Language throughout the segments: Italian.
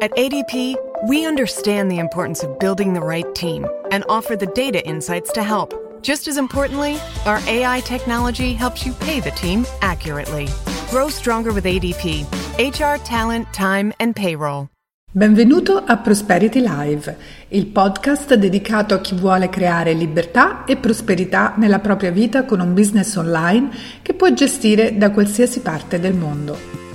At ADP, we understand the importance of building the right team and offer the data insights to help. Just as importantly, our AI technology helps you pay the team accurately. Grow stronger with ADP, HR, talent, time, and payroll. Benvenuto a Prosperity Live, il podcast dedicato a chi vuole creare libertà e prosperità nella propria vita con un business online che può gestire da qualsiasi parte del mondo.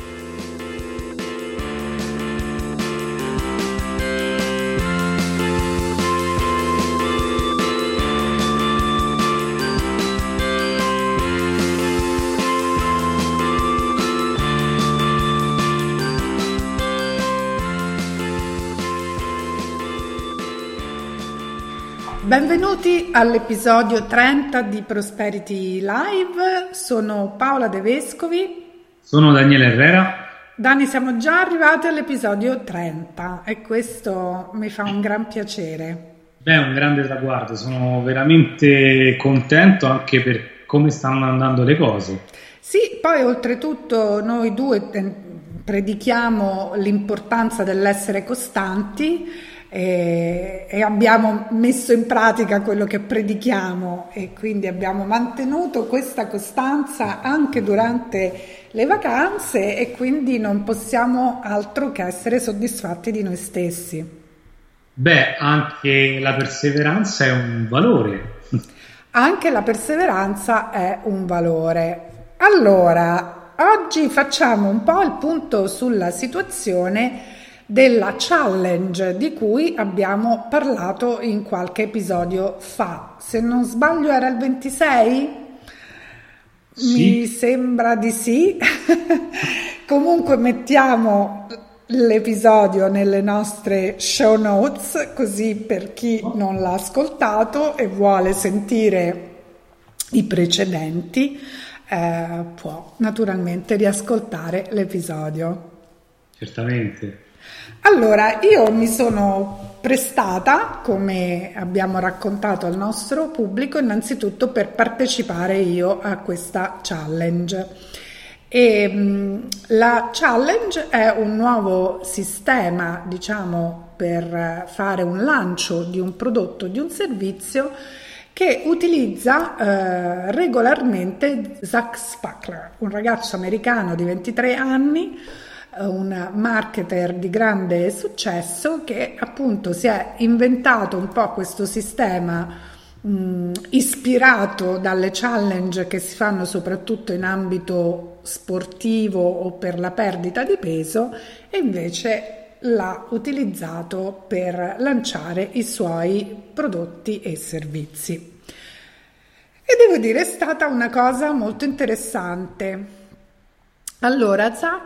Benvenuti all'episodio 30 di Prosperity Live, sono Paola De Vescovi. Sono Daniele Herrera. Dani, siamo già arrivati all'episodio 30 e questo mi fa un gran piacere. Beh, un grande traguardo, sono veramente contento anche per come stanno andando le cose. Sì, poi oltretutto noi due predichiamo l'importanza dell'essere costanti e abbiamo messo in pratica quello che predichiamo e quindi abbiamo mantenuto questa costanza anche durante le vacanze e quindi non possiamo altro che essere soddisfatti di noi stessi. Beh, anche la perseveranza è un valore. Anche la perseveranza è un valore. Allora, oggi facciamo un po' il punto sulla situazione della challenge di cui abbiamo parlato in qualche episodio fa. Se non sbaglio era il 26? Sì. Mi sembra di sì. Comunque mettiamo l'episodio nelle nostre show notes, così per chi non l'ha ascoltato e vuole sentire i precedenti può naturalmente riascoltare l'episodio. Certamente. Allora, io mi sono prestata, come abbiamo raccontato al nostro pubblico, innanzitutto per partecipare io a questa challenge. E la challenge è un nuovo sistema, diciamo, per fare un lancio di un prodotto, di un servizio che utilizza regolarmente Zach Spackler, un ragazzo americano di 23 anni, un marketer di grande successo che appunto si è inventato un po' questo sistema ispirato dalle challenge che si fanno soprattutto in ambito sportivo o per la perdita di peso, e invece l'ha utilizzato per lanciare i suoi prodotti e servizi. E devo dire è stata una cosa molto interessante. Allora, Zach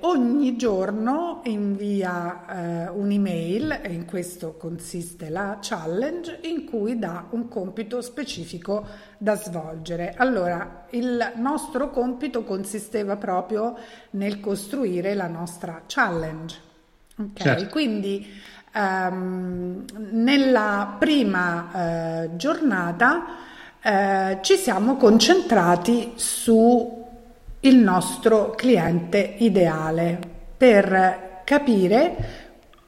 ogni giorno invia un'email, e in questo consiste la challenge, in cui dà un compito specifico da svolgere. Allora, il nostro compito consisteva proprio nel costruire la nostra challenge. Ok, certo. Quindi nella prima giornata ci siamo concentrati su il nostro cliente ideale per capire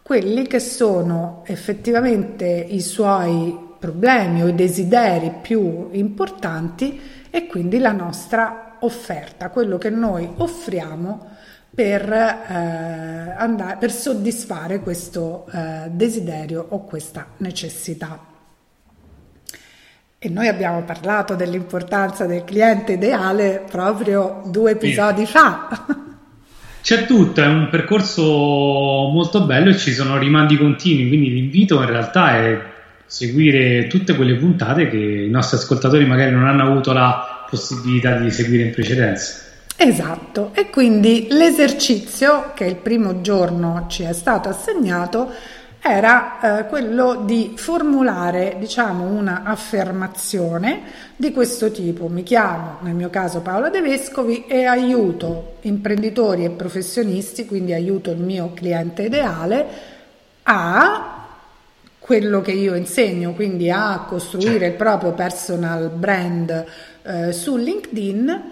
quelli che sono effettivamente i suoi problemi o i desideri più importanti e quindi la nostra offerta, quello che noi offriamo per soddisfare questo desiderio o questa necessità. E noi abbiamo parlato dell'importanza del cliente ideale proprio 2 episodi fa. C'è tutto, è un percorso molto bello e ci sono rimandi continui, quindi l'invito in realtà è seguire tutte quelle puntate che i nostri ascoltatori magari non hanno avuto la possibilità di seguire in precedenza. Esatto, e quindi l'esercizio che il primo giorno ci è stato assegnato era quello di formulare, diciamo, una affermazione di questo tipo: mi chiamo, nel mio caso, Paola De Vescovi e aiuto imprenditori e professionisti, quindi aiuto il mio cliente ideale a quello che io insegno, quindi a costruire il proprio personal brand su LinkedIn,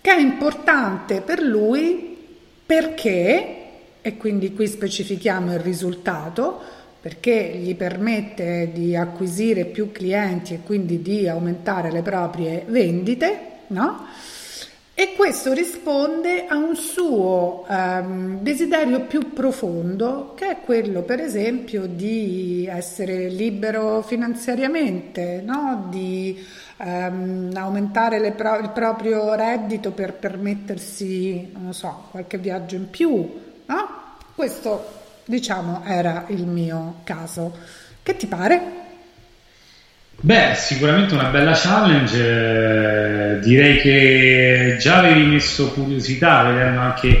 che è importante per lui perché e quindi qui specifichiamo il risultato, perché gli permette di acquisire più clienti e quindi di aumentare le proprie vendite, no? E questo risponde a un suo desiderio più profondo, che è quello per esempio di essere libero finanziariamente, no? Di aumentare il proprio reddito per permettersi, non so, qualche viaggio in più, no? Questo, diciamo, era il mio caso. Che ti pare? Beh, sicuramente una bella challenge, direi che già avevi messo curiosità, vedendo anche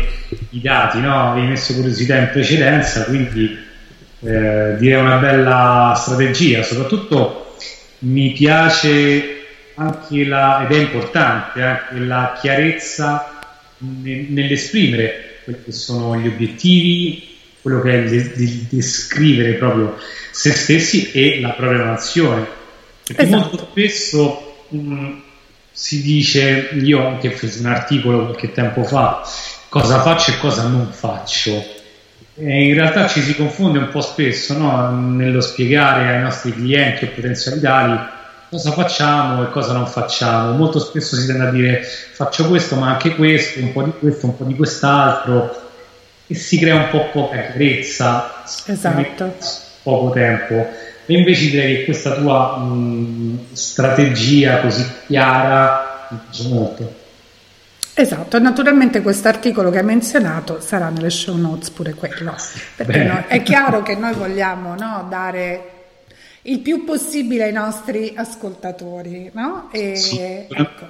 i dati, no? Avevi messo curiosità in precedenza, quindi direi una bella strategia. Soprattutto mi piace anche ed è importante anche la chiarezza nell'esprimere quelli che sono gli obiettivi, quello che è di descrivere proprio se stessi e la propria nazione. Perché molto spesso si dice, io ho anche preso un articolo qualche tempo fa, cosa faccio e cosa non faccio, e in realtà ci si confonde un po' spesso, no? Nello spiegare ai nostri clienti o potenziali tali cosa facciamo e cosa non facciamo. Molto spesso si tende a dire faccio questo ma anche questo, un po' di questo, un po' di quest'altro, e si crea un po' poca chiarezza, poco tempo. E invece direi che questa tua strategia così chiara mi piace molto. Esatto, naturalmente questo articolo che hai menzionato sarà nelle show notes pure quello, perché è chiaro che noi vogliamo, no, dare il più possibile ai nostri ascoltatori, no? E, sì, ecco,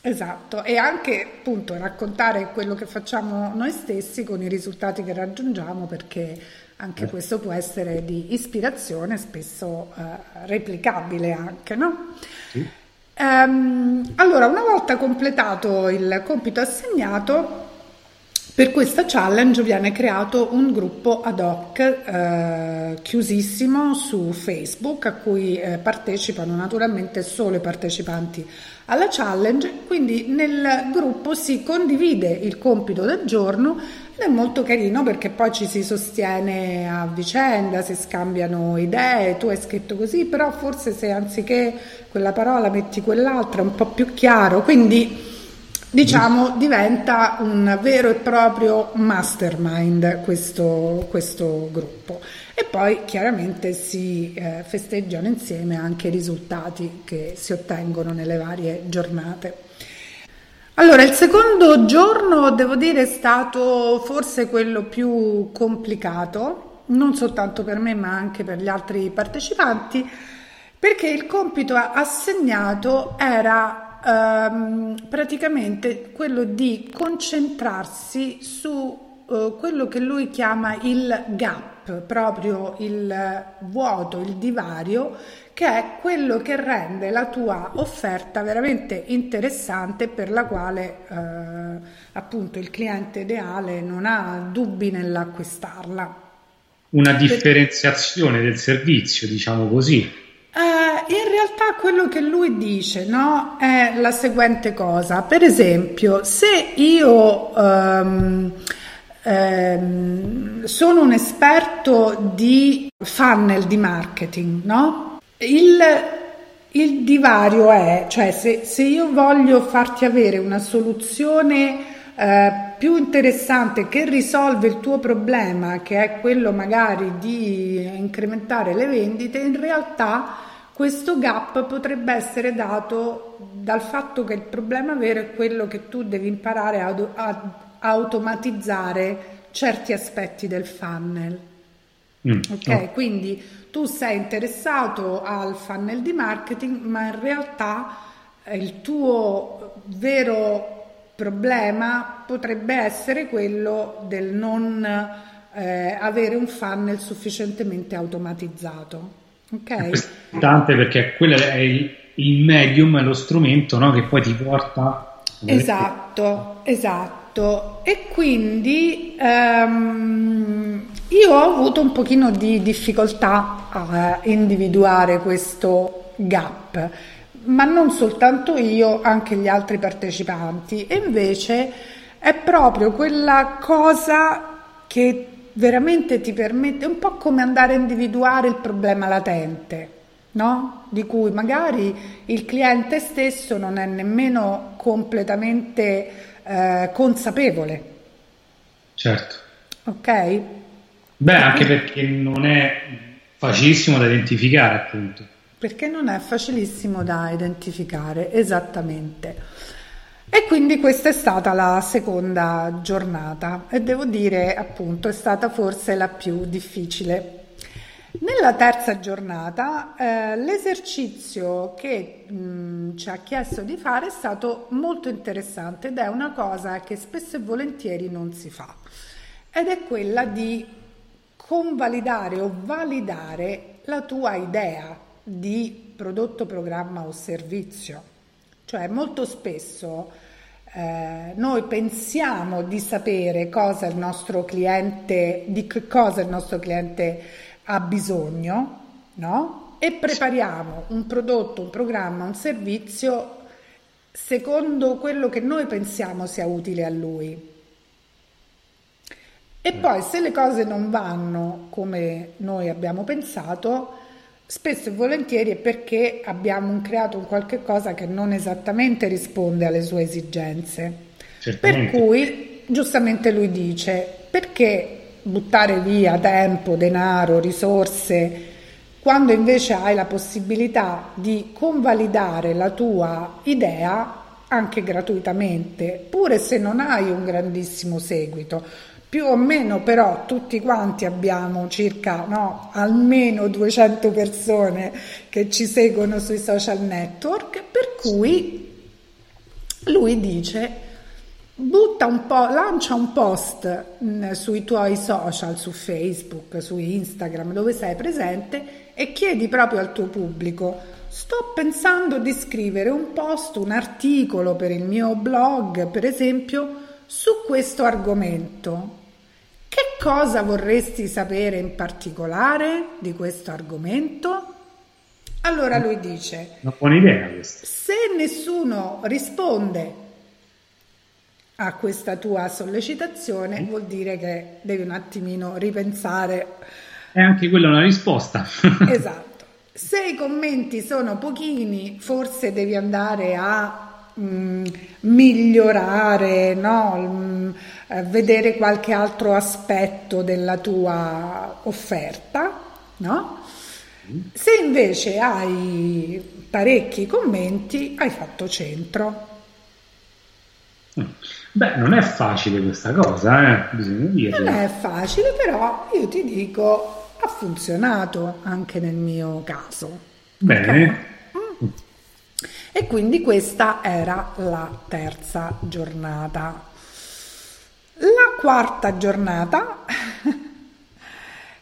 esatto, e anche appunto raccontare quello che facciamo noi stessi con i risultati che raggiungiamo, perché anche questo può essere di ispirazione, spesso replicabile anche, no? Sì. Allora, una volta completato il compito assegnato, per questa challenge viene creato un gruppo ad hoc chiusissimo su Facebook, a cui partecipano naturalmente solo i partecipanti alla challenge. Quindi nel gruppo si condivide il compito del giorno ed è molto carino, perché poi ci si sostiene a vicenda, si scambiano idee, tu hai scritto così, però forse se anziché quella parola metti quell'altra è un po' più chiaro, quindi diciamo diventa un vero e proprio mastermind questo gruppo. E poi chiaramente si festeggiano insieme anche i risultati che si ottengono nelle varie giornate. Allora, il secondo giorno devo dire è stato forse quello più complicato, non soltanto per me ma anche per gli altri partecipanti, perché il compito assegnato era praticamente quello di concentrarsi su quello che lui chiama il gap, proprio il vuoto, il divario, che è quello che rende la tua offerta veramente interessante, per la quale appunto il cliente ideale non ha dubbi nell'acquistarla. Una differenziazione del servizio, diciamo così. In realtà quello che lui dice, no, è la seguente cosa. Per esempio, se io sono un esperto di funnel di marketing, no? Il divario è, cioè se io voglio farti avere una soluzione più interessante che risolve il tuo problema, che è quello magari di incrementare le vendite, in realtà questo gap potrebbe essere dato dal fatto che il problema vero è quello che tu devi imparare ad automatizzare certi aspetti del funnel. Ok, quindi tu sei interessato al funnel di marketing, ma in realtà il tuo vero problema potrebbe essere quello del non avere un funnel sufficientemente automatizzato. Ok? Questo è importante, perché quello è il medium, è lo strumento, no, che poi ti porta. Esatto. E quindi io ho avuto un pochino di difficoltà a individuare questo gap, ma non soltanto io, anche gli altri partecipanti. E invece è proprio quella cosa che veramente ti permette, un po' come andare a individuare il problema latente, no? Di cui magari il cliente stesso non è nemmeno completamente consapevole. Certo. Ok? Beh, anche perché non è facilissimo da identificare, appunto. Perché non è facilissimo da identificare, esattamente. E quindi questa è stata la seconda giornata e devo dire, appunto, è stata forse la più difficile. Nella terza giornata l'esercizio che ci ha chiesto di fare è stato molto interessante ed è una cosa che spesso e volentieri non si fa, ed è quella di convalidare o validare la tua idea di prodotto, programma o servizio. Cioè molto spesso noi pensiamo di sapere cosa il nostro cliente, di che cosa il nostro cliente ha bisogno, no? E prepariamo un prodotto, un programma, un servizio secondo quello che noi pensiamo sia utile a lui. E poi se le cose non vanno come noi abbiamo pensato, spesso e volentieri è perché abbiamo creato un qualche cosa che non esattamente risponde alle sue esigenze. Certamente. Per cui, giustamente lui dice, perché buttare via tempo, denaro, risorse, quando invece hai la possibilità di convalidare la tua idea anche gratuitamente, pure se non hai un grandissimo seguito. Più o meno però tutti quanti abbiamo circa, no, almeno 200 persone che ci seguono sui social network, per cui lui dice, butta un po', lancia un post sui tuoi social, su Facebook, su Instagram, dove sei presente, e chiedi proprio al tuo pubblico: sto pensando di scrivere un post, un articolo per il mio blog, per esempio, su questo argomento. Che cosa vorresti sapere in particolare di questo argomento? Allora lui dice, una buona idea questa. Se nessuno risponde a questa tua sollecitazione, vuol dire che devi un attimino ripensare. È anche quella una risposta. Esatto. Se i commenti sono pochini, forse devi andare a migliorare, no? Vedere qualche altro aspetto della tua offerta, no? Se invece hai parecchi commenti, hai fatto centro. Beh, non è facile questa cosa, bisogna dirlo. Non è facile, però io ti dico, ha funzionato anche nel mio caso. Bene. Okay? E quindi questa era la terza giornata. La quarta giornata,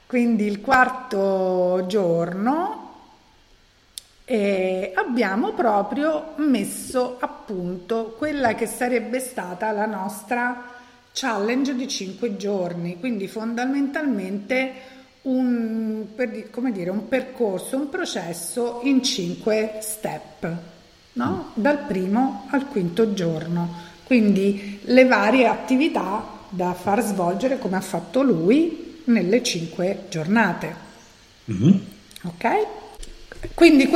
quindi il quarto giorno, abbiamo proprio messo a punto quella che sarebbe stata la nostra challenge di 5 giorni, quindi fondamentalmente un percorso, un processo in 5 step. No? Dal primo al quinto giorno, quindi le varie attività da far svolgere come ha fatto lui nelle 5 giornate. Mm-hmm. Ok? Quindi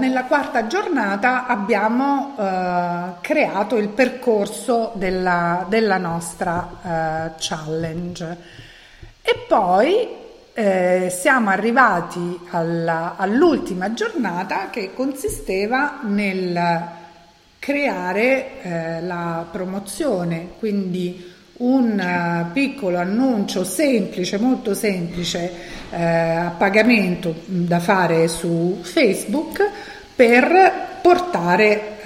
nella quarta giornata abbiamo creato il percorso della nostra challenge e poi siamo arrivati all'ultima giornata, che consisteva nel creare la promozione, quindi un piccolo annuncio semplice, molto semplice, a pagamento, da fare su Facebook per portare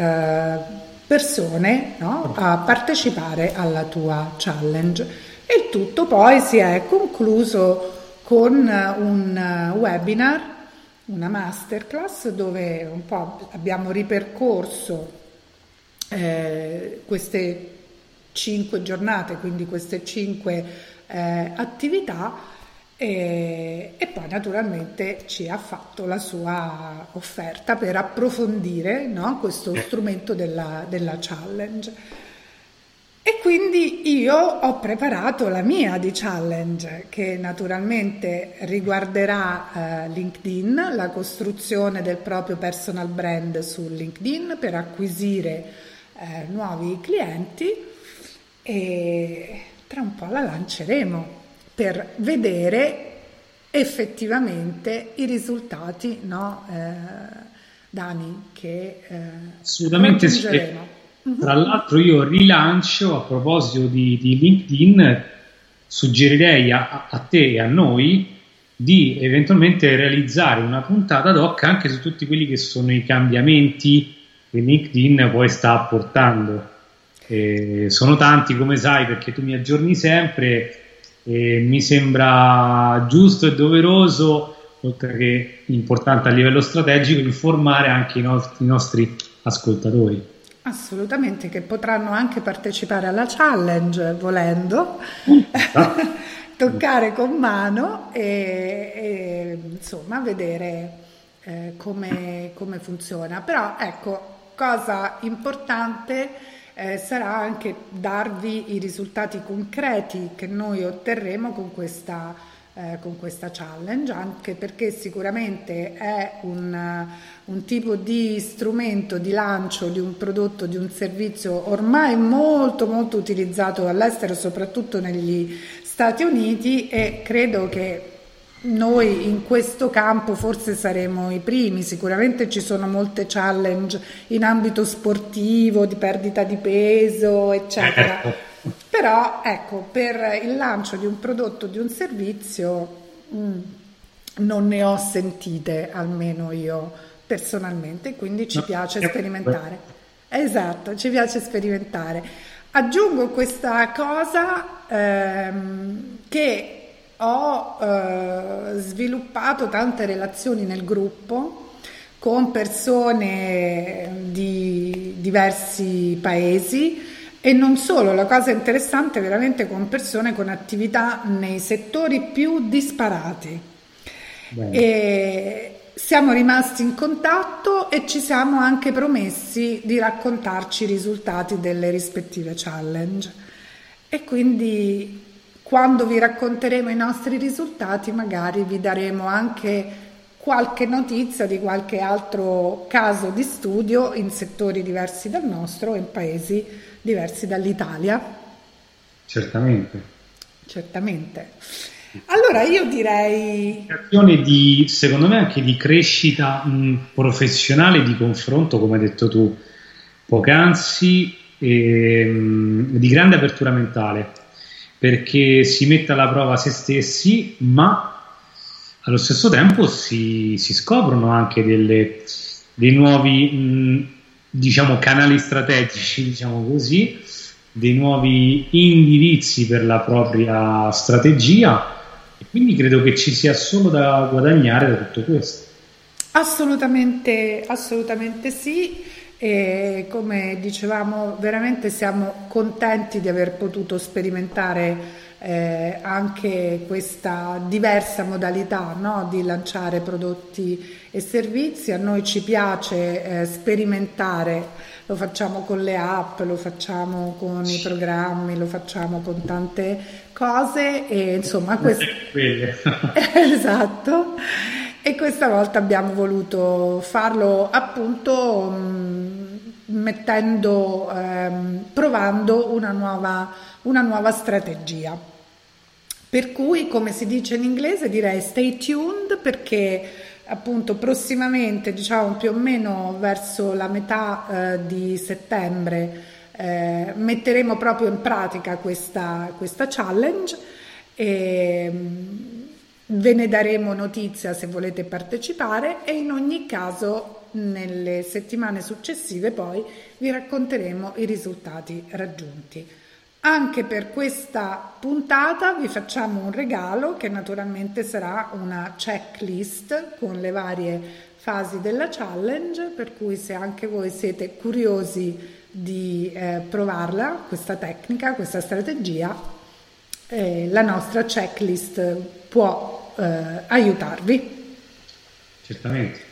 persone, no, a partecipare alla tua challenge. E il tutto poi si è concluso con un webinar, una masterclass, dove un po' abbiamo ripercorso queste 5 giornate, quindi queste 5 attività, e poi naturalmente ci ha fatto la sua offerta per approfondire, no, questo strumento della challenge. E quindi io ho preparato la mia di challenge, che naturalmente riguarderà LinkedIn, la costruzione del proprio personal brand su LinkedIn per acquisire nuovi clienti, e tra un po' la lanceremo per vedere effettivamente i risultati, no, Dani? Che assolutamente sì. Tra l'altro io rilancio, a proposito di LinkedIn, suggerirei a te e a noi di eventualmente realizzare una puntata ad hoc anche su tutti quelli che sono i cambiamenti che LinkedIn poi sta apportando. Sono tanti, come sai, perché tu mi aggiorni sempre, e mi sembra giusto e doveroso, oltre che importante a livello strategico, informare anche i nostri ascoltatori. Assolutamente, che potranno anche partecipare alla challenge volendo, toccare con mano e insomma vedere come funziona. Però ecco, cosa importante sarà anche darvi i risultati concreti che noi otterremo con questa challenge, anche perché sicuramente è un tipo di strumento di lancio di un prodotto, di un servizio ormai molto molto utilizzato all'estero, soprattutto negli Stati Uniti, e credo che noi in questo campo forse saremo i primi. Sicuramente ci sono molte challenge in ambito sportivo, di perdita di peso, eccetera. Però ecco, per il lancio di un prodotto, di un servizio, non ne ho sentite, almeno io personalmente, quindi ci piace sperimentare. Esatto, ci piace sperimentare. Aggiungo questa cosa che ho sviluppato tante relazioni nel gruppo con persone di diversi paesi, e non solo, la cosa interessante è veramente con persone con attività nei settori più disparati. Bene. E siamo rimasti in contatto e ci siamo anche promessi di raccontarci i risultati delle rispettive challenge, e quindi quando vi racconteremo i nostri risultati magari vi daremo anche qualche notizia di qualche altro caso di studio in settori diversi dal nostro e in paesi diversi dall'Italia. Certamente. Allora io direi secondo me anche di crescita professionale, di confronto, come hai detto tu poc'anzi, di grande apertura mentale, perché si mette alla prova se stessi, ma allo stesso tempo si scoprono anche dei nuovi diciamo canali strategici, diciamo così, dei nuovi indirizzi per la propria strategia, e quindi credo che ci sia solo da guadagnare da tutto questo. Assolutamente sì, e come dicevamo veramente siamo contenti di aver potuto sperimentare anche questa diversa modalità, no, di lanciare prodotti e servizi. A noi ci piace sperimentare, lo facciamo con le app, lo facciamo con i programmi, lo facciamo con tante cose, e insomma esatto, e questa volta abbiamo voluto farlo appunto provando una nuova strategia. Per cui, come si dice in inglese, direi stay tuned, perché appunto prossimamente, diciamo più o meno verso la metà di settembre, metteremo proprio in pratica questa challenge, e ve ne daremo notizia se volete partecipare, e in ogni caso nelle settimane successive poi vi racconteremo i risultati raggiunti. Anche per questa puntata vi facciamo un regalo, che naturalmente sarà una checklist con le varie fasi della challenge, per cui se anche voi siete curiosi di provarla, questa tecnica, questa strategia, la nostra checklist può aiutarvi. Certamente.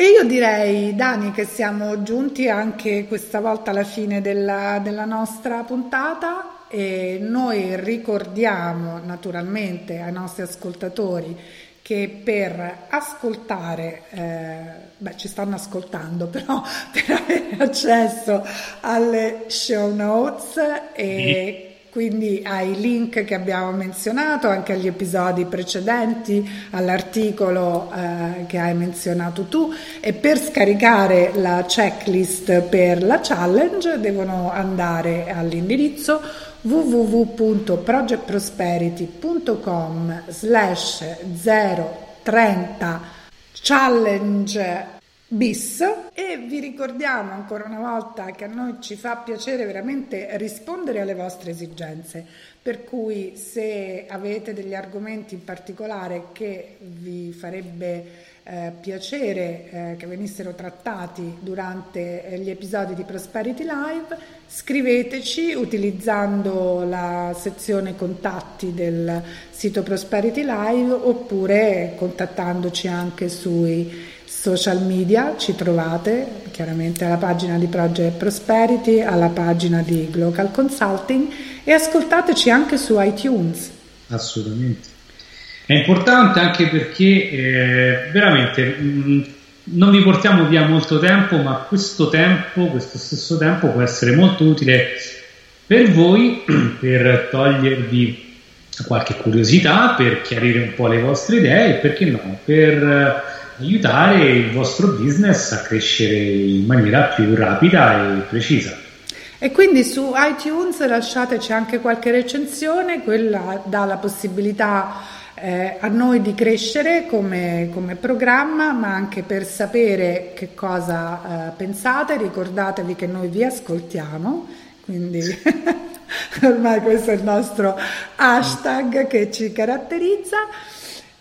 E io direi, Dani, che siamo giunti anche questa volta alla fine della nostra puntata, e noi ricordiamo naturalmente ai nostri ascoltatori che per ascoltare, ci stanno ascoltando, però per avere accesso alle show notes e quindi ai link che abbiamo menzionato, anche agli episodi precedenti, all'articolo che hai menzionato tu, e per scaricare la checklist per la challenge devono andare all'indirizzo www.projectprosperity.com/030challenge bis. E vi ricordiamo ancora una volta che a noi ci fa piacere veramente rispondere alle vostre esigenze, per cui se avete degli argomenti in particolare che vi farebbe piacere che venissero trattati durante gli episodi di Prosperity Live, scriveteci utilizzando la sezione contatti del sito Prosperity Live, oppure contattandoci anche sui social media. Ci trovate chiaramente alla pagina di Project Prosperity, alla pagina di Global Consulting, e ascoltateci anche su iTunes. Assolutamente. È importante anche perché veramente non vi portiamo via molto tempo, ma questo stesso tempo può essere molto utile per voi, per togliervi qualche curiosità, per chiarire un po' le vostre idee, perché no, per aiutare il vostro business a crescere in maniera più rapida e precisa. E quindi su iTunes lasciateci anche qualche recensione, quella dà la possibilità a noi di crescere come programma, ma anche per sapere che cosa pensate. Ricordatevi che noi vi ascoltiamo, quindi ormai questo è il nostro hashtag che ci caratterizza.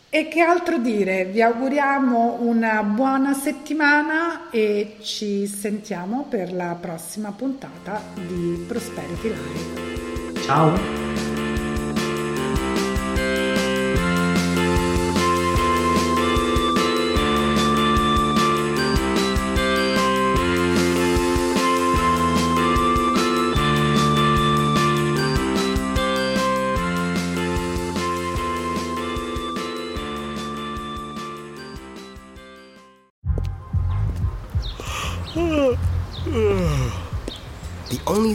E che altro dire? Vi auguriamo una buona settimana e ci sentiamo per la prossima puntata di Prosperity Live. Ciao! The only